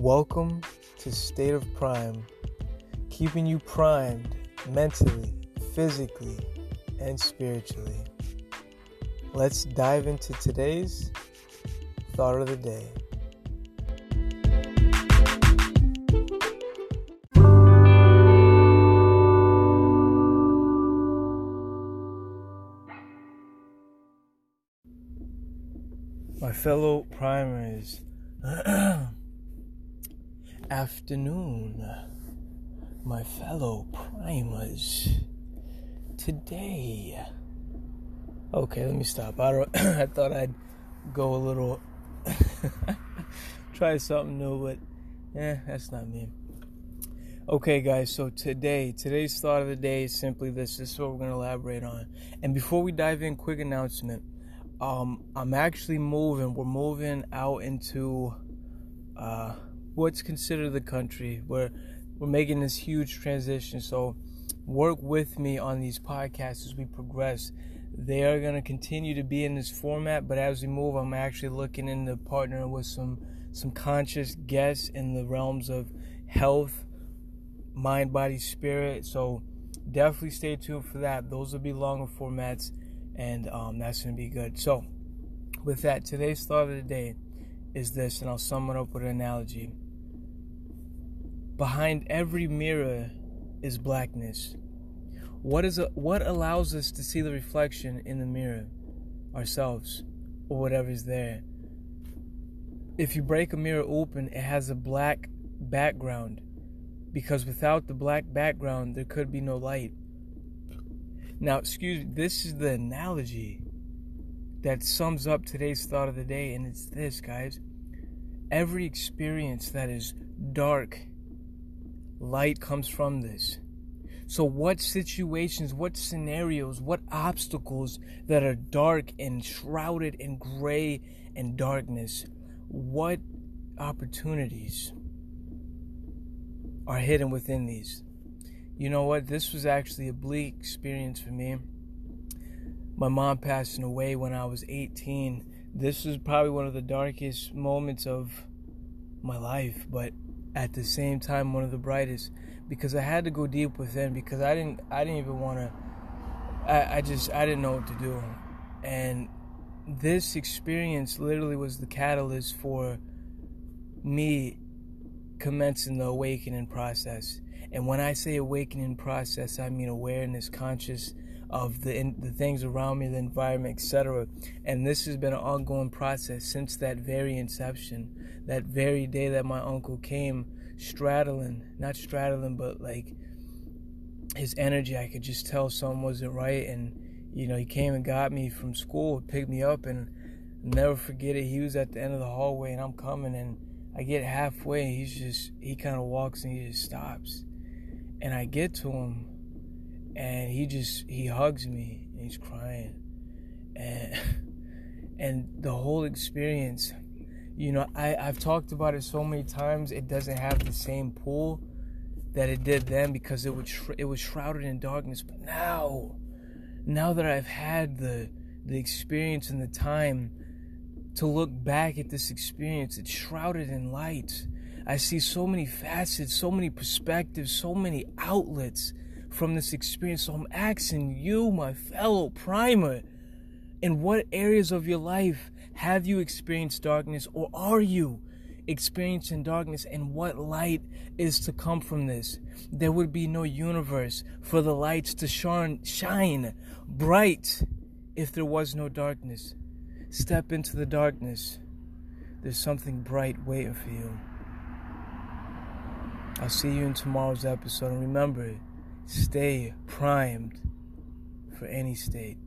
Welcome to State of Prime, keeping you primed mentally, physically, and spiritually. Let's dive into today's thought of the day. My fellow primers, afternoon, my fellow primers, today. Okay, let me stop. I thought I'd go a little, try something new, but that's not me. Okay, guys, so today's thought of the day is simply this. This is what we're going to elaborate on. And before we dive in, quick announcement. I'm actually moving. We're moving out into what's considered the country. We're making this huge transition. So work with me on these podcasts as we progress. They are going to continue to be in this format, but as we move, I'm actually looking into partnering with some conscious guests in the realms of health, mind, body, spirit. So definitely stay tuned for that. Those will be longer formats. And that's going to be good. So with that, today's thought of the day is this, and I'll sum it up with an analogy. Behind every mirror is blackness. What allows us to see the reflection in the mirror? Ourselves, or whatever's there. If you break a mirror open, it has a black background, because without the black background, there could be no light. Now, excuse me, this is the analogy that sums up today's thought of the day, and it's this, guys. Every experience that is dark, light comes from this. So what situations, what scenarios, what obstacles that are dark and shrouded in gray and darkness, what opportunities are hidden within these? You know what? This was actually a bleak experience for me. My mom passing away when I was 18. This was probably one of the darkest moments of my life, but at the same time, one of the brightest, because I had to go deep within, because I didn't even want to. I didn't know what to do, and this experience literally was the catalyst for me commencing the awakening process. And when I say awakening process, I mean awareness, conscious of the things around me, the environment, etc. And this has been an ongoing process since that very inception, that very day that my uncle came, but like his energy, I could just tell something wasn't right. And, you know, he came and got me from school, picked me up, and I'll never forget it. He was at the end of the hallway, and I'm coming, and I get halfway, and he kind of walks, and he just stops. And I get to him, and he hugs me, and he's crying. And the whole experience, you know, I've talked about it so many times, it doesn't have the same pull that it did then, because it was shrouded in darkness. But now that I've had the experience and the time to look back at this experience, it's shrouded in light. I see so many facets, so many perspectives, so many outlets from this experience. So I'm asking you, my fellow primer, in what areas of your life have you experienced darkness, or are you experiencing darkness, and what light is to come from this? There would be no universe for the lights to shine bright if there was no darkness. Step into the darkness. There's something bright waiting for you. I'll see you in tomorrow's episode. And remember, stay primed for any state.